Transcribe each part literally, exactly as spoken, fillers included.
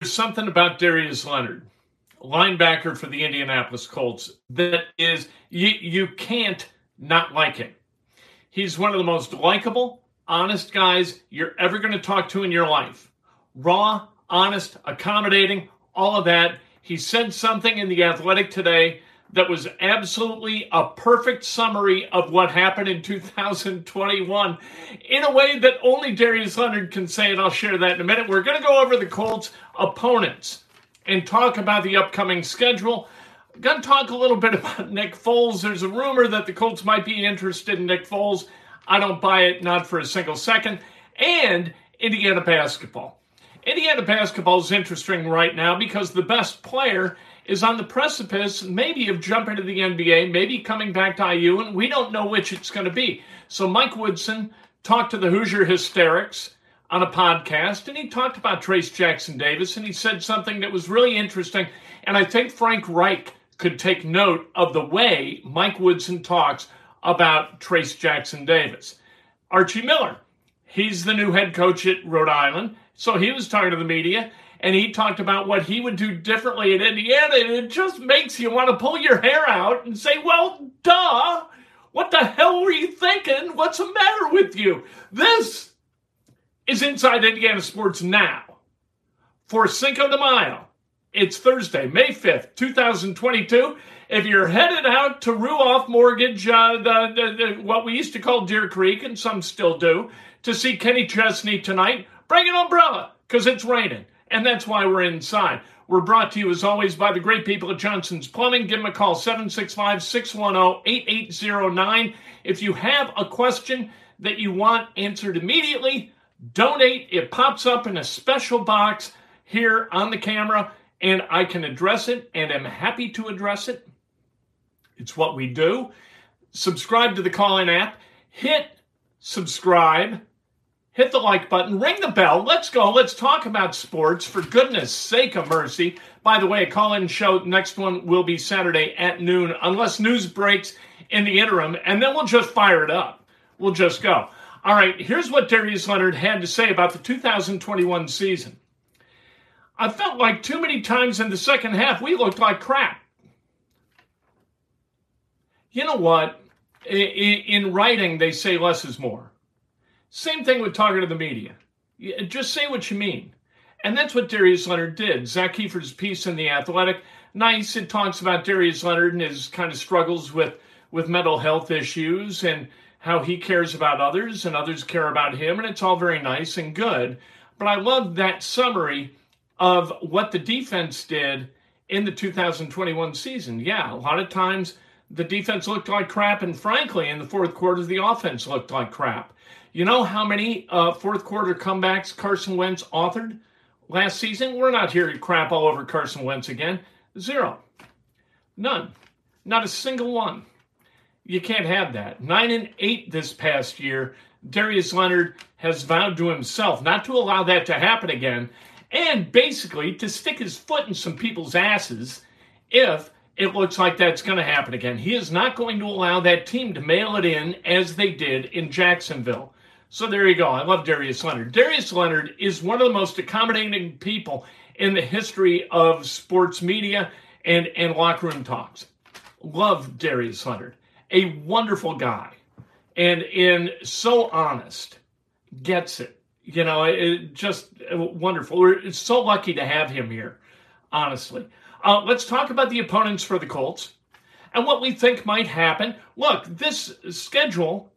There's something about Darius Leonard, linebacker for the Indianapolis Colts, that is, you, you can't not like him. He's one of the most likable, honest guys you're ever going to talk to in your life. Raw, honest, accommodating, all of that. He said something in The Athletic today that was absolutely a perfect summary of what happened in two thousand twenty-one in a way that only Darius Leonard can say, and I'll share that in a minute. We're going to go over the Colts' opponents and talk about the upcoming schedule. I'm going to talk a little bit about Nick Foles. There's a rumor that the Colts might be interested in Nick Foles. I don't buy it, not for a single second. And Indiana basketball. Indiana basketball is interesting right now because the best player is on the precipice maybe of jumping to the N B A, maybe coming back to I U, and we don't know which it's going to be. So Mike Woodson talked to the Hoosier Hysterics on a podcast, and he talked about Trayce Jackson-Davis, and he said something that was really interesting, and I think Frank Reich could take note of the way Mike Woodson talks about Trayce Jackson-Davis. Archie Miller, he's the new head coach at Rhode Island, so he was talking to the media, and he talked about what he would do differently at Indiana, and it just makes you want to pull your hair out and say, well, duh, what the hell were you thinking? What's the matter with you? This is Inside Indiana Sports Now for Cinco de Mayo. It's Thursday, May fifth, twenty twenty-two. If you're headed out to Ruoff Mortgage, uh, the, the, the, what we used to call Deer Creek, and some still do, to see Kenny Chesney tonight, bring an umbrella because it's raining. And that's why we're inside. We're brought to you, as always, by the great people at Johnson's Plumbing. Give them a call, seven six five, six one zero, eight eight zero nine. If you have a question that you want answered immediately, donate. It pops up in a special box here on the camera, and I can address it, and I'm happy to address it. It's what we do. Subscribe to the call-in app. Hit subscribe. Hit the like button, ring the bell, let's go, let's talk about sports, for goodness sake of mercy. By the way, a call-in show, next one will be Saturday at noon, unless news breaks in the interim, and then we'll just fire it up. We'll just go. All right, here's what Darius Leonard had to say about the two thousand twenty-one season. I felt like too many times in the second half, we looked like crap. You know what? In writing, they say less is more. Same thing with talking to the media. Just say what you mean. And that's what Darius Leonard did. Zach Kiefer's piece in The Athletic, nice. It talks about Darius Leonard and his kind of struggles with, with mental health issues and how he cares about others and others care about him. And it's all very nice and good. But I love that summary of what the defense did in the two thousand twenty-one season. Yeah, a lot of times the defense looked like crap. And frankly, in the fourth quarter, the offense looked like crap. You know how many uh, fourth-quarter comebacks Carson Wentz authored last season? We're not hearing crap all over Carson Wentz again. Zero. None. Not a single one. You can't have that. Nine and eight this past year. Darius Leonard has vowed to himself not to allow that to happen again and basically to stick his foot in some people's asses if it looks like that's going to happen again. He is not going to allow that team to mail it in as they did in Jacksonville. So there you go. I love Darius Leonard. Darius Leonard is one of the most accommodating people in the history of sports media and, and locker room talks. Love Darius Leonard. A wonderful guy. And, and so honest. Gets it. You know, it, just wonderful. We're so lucky to have him here, honestly. Uh, let's talk about the opponents for the Colts and what we think might happen. Look, this schedule,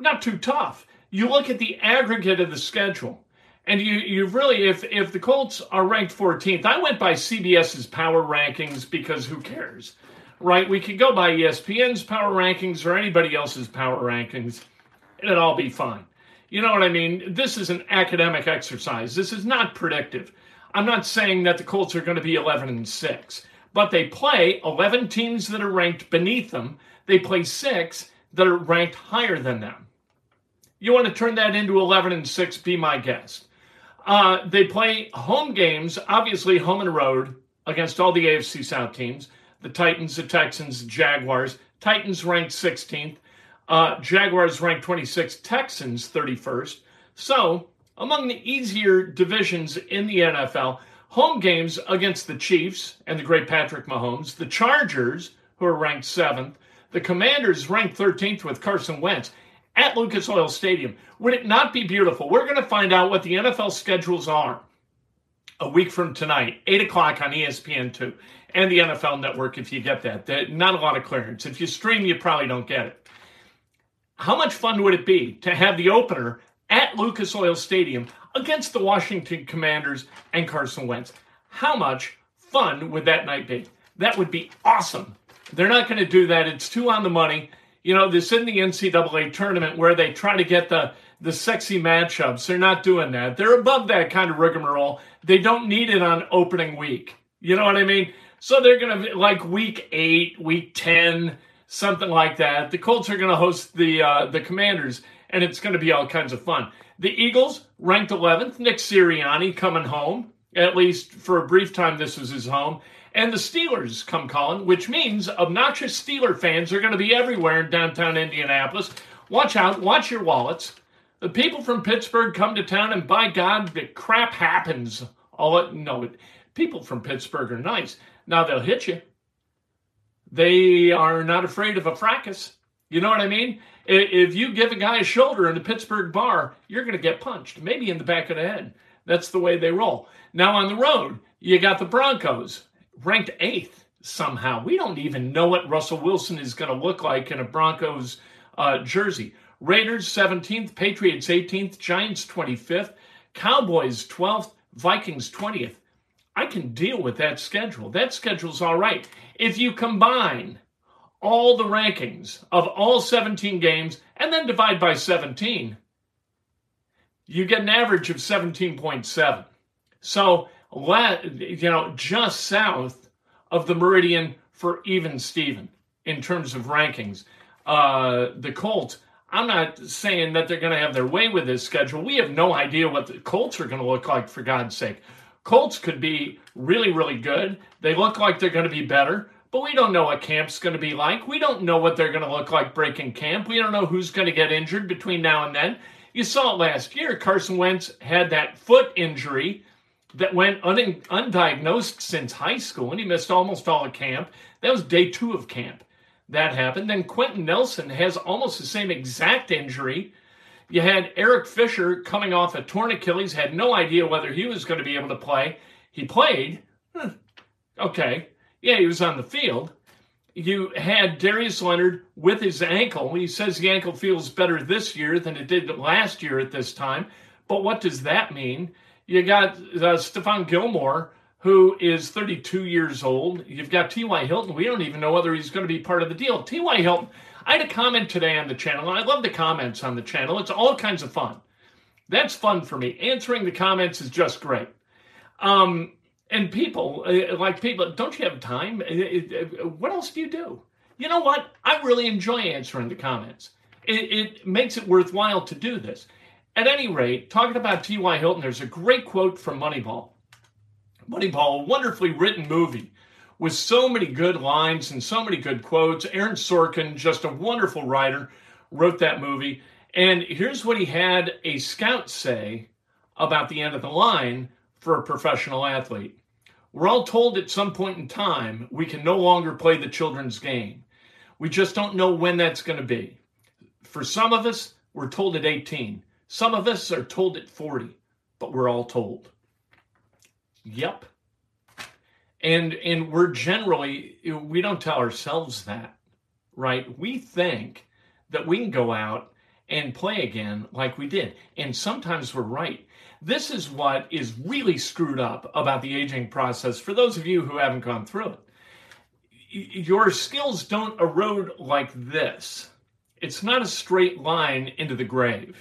not too tough. You look at the aggregate of the schedule, and you you really, if if the Colts are ranked fourteenth, I went by CBS's power rankings because who cares, right? We could go by E S P N's power rankings or anybody else's power rankings, and it'd all be fine. You know what I mean? This is an academic exercise. This is not predictive. I'm not saying that the Colts are going to be eleven and six, but they play eleven teams that are ranked beneath them. They play six that are ranked higher than them. You want to turn that into eleven and six, be my guest. Uh, they play home games, obviously home and road, against all the A F C South teams, the Titans, the Texans, the Jaguars. Titans ranked sixteenth, uh, Jaguars ranked twenty-sixth, Texans thirty-first. So among the easier divisions in the N F L, home games against the Chiefs and the great Patrick Mahomes, the Chargers, who are ranked seventh, the Commanders ranked thirteenth with Carson Wentz at Lucas Oil Stadium. Would it not be beautiful? We're going to find out what the N F L schedules are a week from tonight, eight o'clock on E S P N two and the N F L Network, if you get that. Not a lot of clearance. If you stream, you probably don't get it. How much fun would it be to have the opener at Lucas Oil Stadium against the Washington Commanders and Carson Wentz? How much fun would that night be? That would be awesome. They're not going to do that. It's too on the money. You know, this in the N C double A tournament where they try to get the, the sexy matchups. They're not doing that. They're above that kind of rigmarole. They don't need it on opening week. You know what I mean? So they're going to, like week eight, week ten, something like that. The Colts are going to host the uh, the Commanders, and it's going to be all kinds of fun. The Eagles, ranked eleventh. Nick Sirianni coming home. At least for a brief time, this was his home. And the Steelers come calling, which means obnoxious Steeler fans are going to be everywhere in downtown Indianapolis. Watch out. Watch your wallets. The people from Pittsburgh come to town, and by God, the crap happens. All no, people from Pittsburgh are nice. Now they'll hit you. They are not afraid of a fracas. You know what I mean? If you give a guy a shoulder in a Pittsburgh bar, you're going to get punched, maybe in the back of the head. That's the way they roll. Now on the road, you got the Broncos, ranked eighth somehow. We don't even know what Russell Wilson is going to look like in a Broncos uh, jersey. Raiders seventeenth, Patriots eighteenth, Giants twenty-fifth, Cowboys twelfth, Vikings twentieth. I can deal with that schedule. That schedule's all right. If you combine all the rankings of all seventeen games and then divide by seventeen, you get an average of seventeen point seven. So, you know, just south of the meridian for even Steven in terms of rankings. Uh, the Colts, I'm not saying that they're going to have their way with this schedule. We have no idea what the Colts are going to look like, for God's sake. Colts could be really, really good. They look like they're going to be better, but we don't know what camp's going to be like. We don't know what they're going to look like breaking camp. We don't know who's going to get injured between now and then. You saw it last year. Carson Wentz had that foot injury that went un- undiagnosed since high school, and he missed almost all of camp. That was day two of camp. That happened. Then Quentin Nelson has almost the same exact injury. You had Eric Fisher coming off a torn Achilles, had no idea whether he was going to be able to play. He played. Huh. Okay. Yeah, he was on the field. You had Darius Leonard with his ankle. He says the ankle feels better this year than it did last year at this time. But what does that mean? You got uh, Stephon Gilmore, who is thirty-two years old. You've got T Y. Hilton. We don't even know whether he's going to be part of the deal. T Y. Hilton, I had a comment today on the channel. I love the comments on the channel. It's all kinds of fun. That's fun for me. Answering the comments is just great. Um, and people, like people, don't you have time? What else do you do? You know what? I really enjoy answering the comments. It, it makes it worthwhile to do this. At any rate, talking about T Y. Hilton, there's a great quote from Moneyball. Moneyball, a wonderfully written movie with so many good lines and so many good quotes. Aaron Sorkin, just a wonderful writer, wrote that movie. And here's what he had a scout say about the end of the line for a professional athlete. We're all told at some point in time, we can no longer play the children's game. We just don't know when that's going to be. For some of us, we're told at eighteen. Some of us are told at forty, but we're all told. Yep. And and we're generally, we don't tell ourselves that, right? We think that we can go out and play again like we did. And sometimes we're right. This is what is really screwed up about the aging process. For those of you who haven't gone through it, your skills don't erode like this. It's not a straight line into the grave.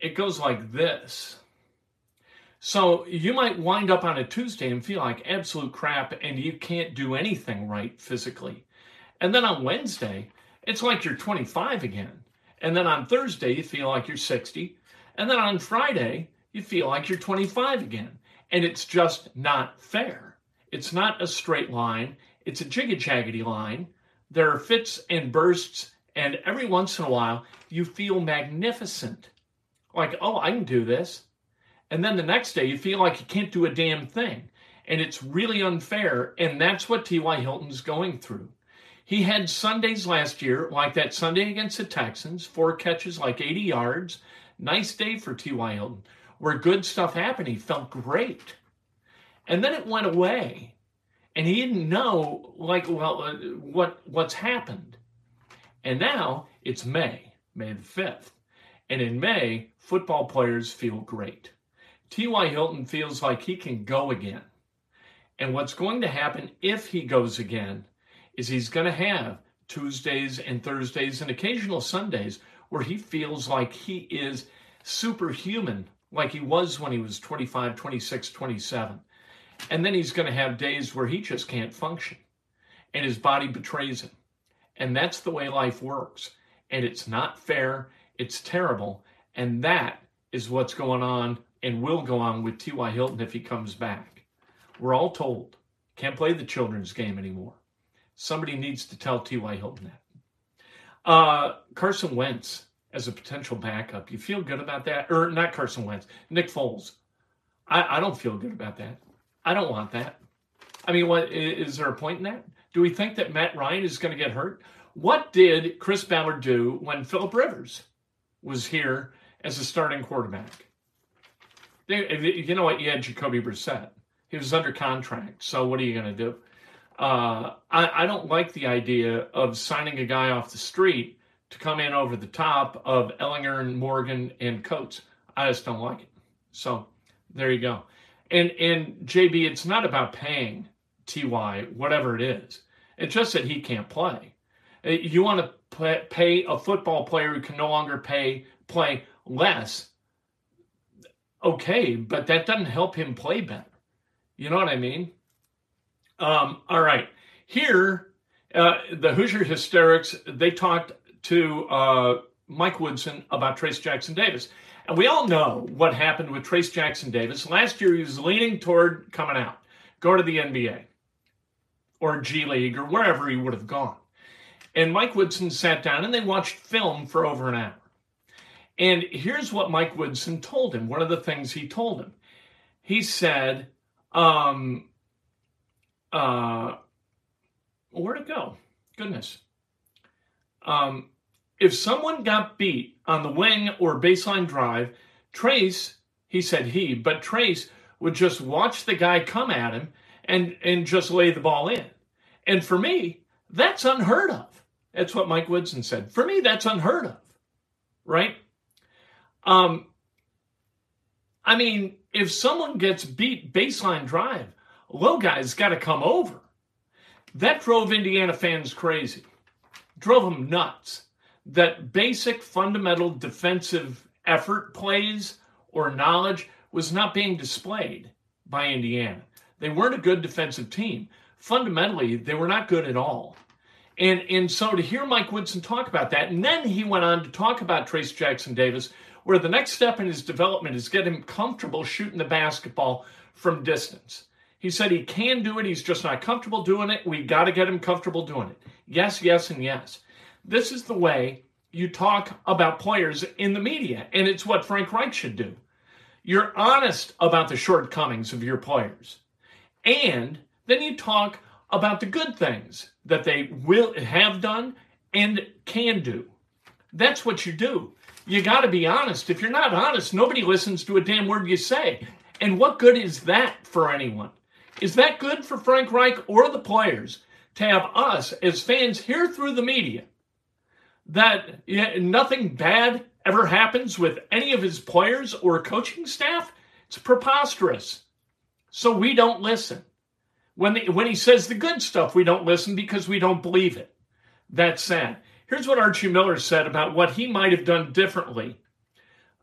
It goes like this. So you might wind up on a Tuesday and feel like absolute crap and you can't do anything right physically. And then on Wednesday, it's like you're twenty-five again. And then on Thursday, you feel like you're sixty. And then on Friday, you feel like you're twenty-five again. And it's just not fair. It's not a straight line. It's a jiggy-jaggedy line. There are fits and bursts. And every once in a while, you feel magnificent. Like, oh, I can do this. And then the next day, you feel like you can't do a damn thing. And it's really unfair. And that's what T Y. Hilton's going through. He had Sundays last year, like that Sunday against the Texans, four catches, like eighty yards. Nice day for T Y. Hilton, where good stuff happened. He felt great. And then it went away. And he didn't know, like, well, uh, what what's happened. And now it's May, May the fifth. And in May, football players feel great. T Y. Hilton feels like he can go again. And what's going to happen if he goes again is he's going to have Tuesdays and Thursdays and occasional Sundays where he feels like he is superhuman, like he was when he was twenty-five, twenty-six, twenty-seven. And then he's going to have days where he just can't function and his body betrays him. And that's the way life works. And it's not fair. It's terrible. And that is what's going on and will go on with T Y. Hilton if he comes back. We're all told, can't play the children's game anymore. Somebody needs to tell T Y. Hilton that. Uh, Carson Wentz as a potential backup. You feel good about that? Or not Carson Wentz, Nick Foles. I, I don't feel good about that. I don't want that. I mean, what is there a point in that? Do we think that Matt Ryan is going to get hurt? What did Chris Ballard do when Phillip Rivers was here as a starting quarterback? You know what? You had Jacoby Brissett. He was under contract. So what are you going to do? Uh, I, I don't like the idea of signing a guy off the street to come in over the top of Ellinger and Morgan and Coates. I just don't like it. So there you go. And, and J B, it's not about paying T Y, whatever it is. It's just that he can't play. You want to pay, pay a football player who can no longer pay play less. Okay, but that doesn't help him play better. You know what I mean? Um, all right. Here, uh, the Hoosier Hysterics, they talked to uh, Mike Woodson about Trayce Jackson-Davis. And we all know what happened with Trayce Jackson-Davis. Last year, he was leaning toward coming out, go to the N B A or G League or wherever he would have gone. And Mike Woodson sat down and they watched film for over an hour. And here's what Mike Woodson told him. One of the things he told him, he said, um, uh, where'd it go? Goodness. Um, if someone got beat on the wing or baseline drive, Trayce, he said he, but Trayce would just watch the guy come at him and, and just lay the ball in. And for me, that's unheard of. That's what Mike Woodson said. For me, that's unheard of, right? Um, I mean, if someone gets beat baseline drive, low guy's got to come over. That drove Indiana fans crazy, drove them nuts. That basic fundamental defensive effort plays or knowledge was not being displayed by Indiana. They weren't a good defensive team. Fundamentally, they were not good at all. And, and so to hear Mike Woodson talk about that, and then he went on to talk about Trayce Jackson-Davis, where the next step in his development is get him comfortable shooting the basketball from distance. He said he can do it. He's just not comfortable doing it. We got to get him comfortable doing it. Yes, yes, and yes. This is the way you talk about players in the media, and it's what Frank Reich should do. You're honest about the shortcomings of your players, and then you talk about the good things that they will have done and can do. That's what you do. You got to be honest. If you're not honest, nobody listens to a damn word you say. And what good is that for anyone? Is that good for Frank Reich or the players to have us as fans hear through the media that yeah, nothing bad ever happens with any of his players or coaching staff? It's preposterous. So we don't listen. When, the, when he says the good stuff, we don't listen because we don't believe it. That's sad. Here's what Archie Miller said about what he might have done differently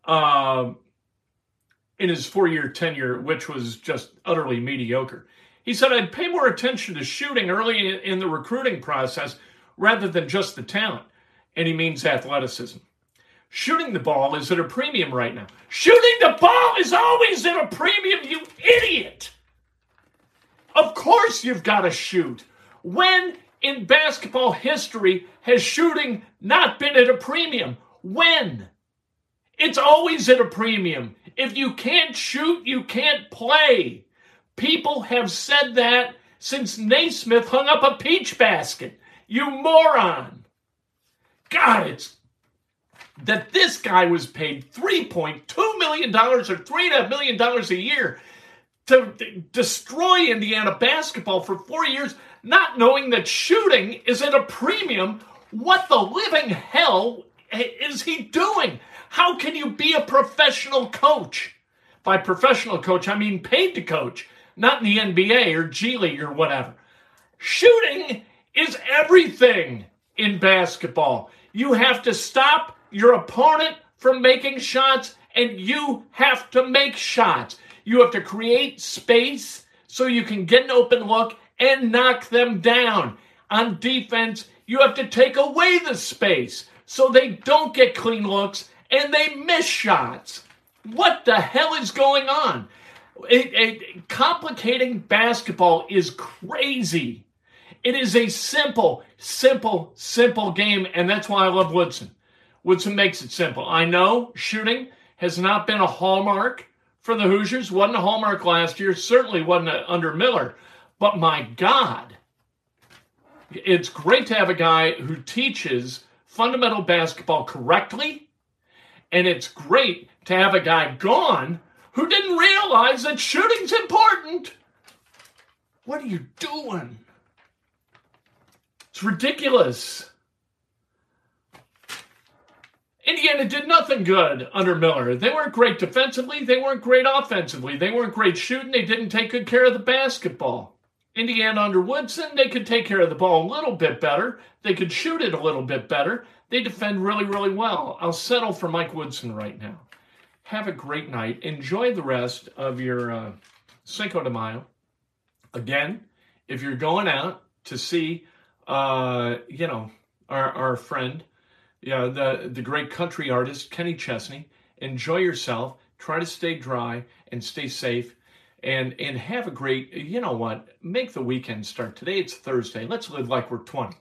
uh, in his four-year tenure, which was just utterly mediocre. He said, I'd pay more attention to shooting early in the recruiting process rather than just the talent. And he means athleticism. Shooting the ball is at a premium right now. Shooting the ball is always at a premium, you idiot. Of course you've got to shoot. When in basketball history has shooting not been at a premium? When? It's always at a premium. If you can't shoot, you can't play. People have said that since Naismith hung up a peach basket. You moron. God, it's that this guy was paid three point two million dollars or three point five million dollars a year to destroy Indiana basketball for four years, not knowing that shooting is at a premium. What the living hell is he doing? How can you be a professional coach? By professional coach, I mean paid to coach, not in the N B A or G League or whatever. Shooting is everything in basketball. You have to stop your opponent from making shots, and you have to make shots. You have to create space so you can get an open look and knock them down. On defense, you have to take away the space so they don't get clean looks and they miss shots. What the hell is going on? It, it, complicating basketball is crazy. It is a simple, simple, simple game, and that's why I love Woodson. Woodson makes it simple. I know shooting has not been a hallmark for the Hoosiers. Wasn't a hallmark last year. Certainly wasn't under Miller. But my God, it's great to have a guy who teaches fundamental basketball correctly, and it's great to have a guy gone who didn't realize that shooting's important. What are you doing? It's ridiculous. Indiana did nothing good under Miller. They weren't great defensively. They weren't great offensively. They weren't great shooting. They didn't take good care of the basketball. Indiana under Woodson, they could take care of the ball a little bit better. They could shoot it a little bit better. They defend really, really well. I'll settle for Mike Woodson right now. Have a great night. Enjoy the rest of your uh, Cinco de Mayo. Again, if you're going out to see, uh, you know, our, our friend, Yeah, the, the great country artist, Kenny Chesney. Enjoy yourself. Try to stay dry and stay safe. And and have a great, you know what, make the weekend start. Today it's Thursday. Let's live like we're twenty.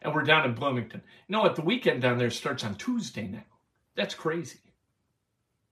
And we're down in Bloomington. You know what, the weekend down there starts on Tuesday now. That's crazy.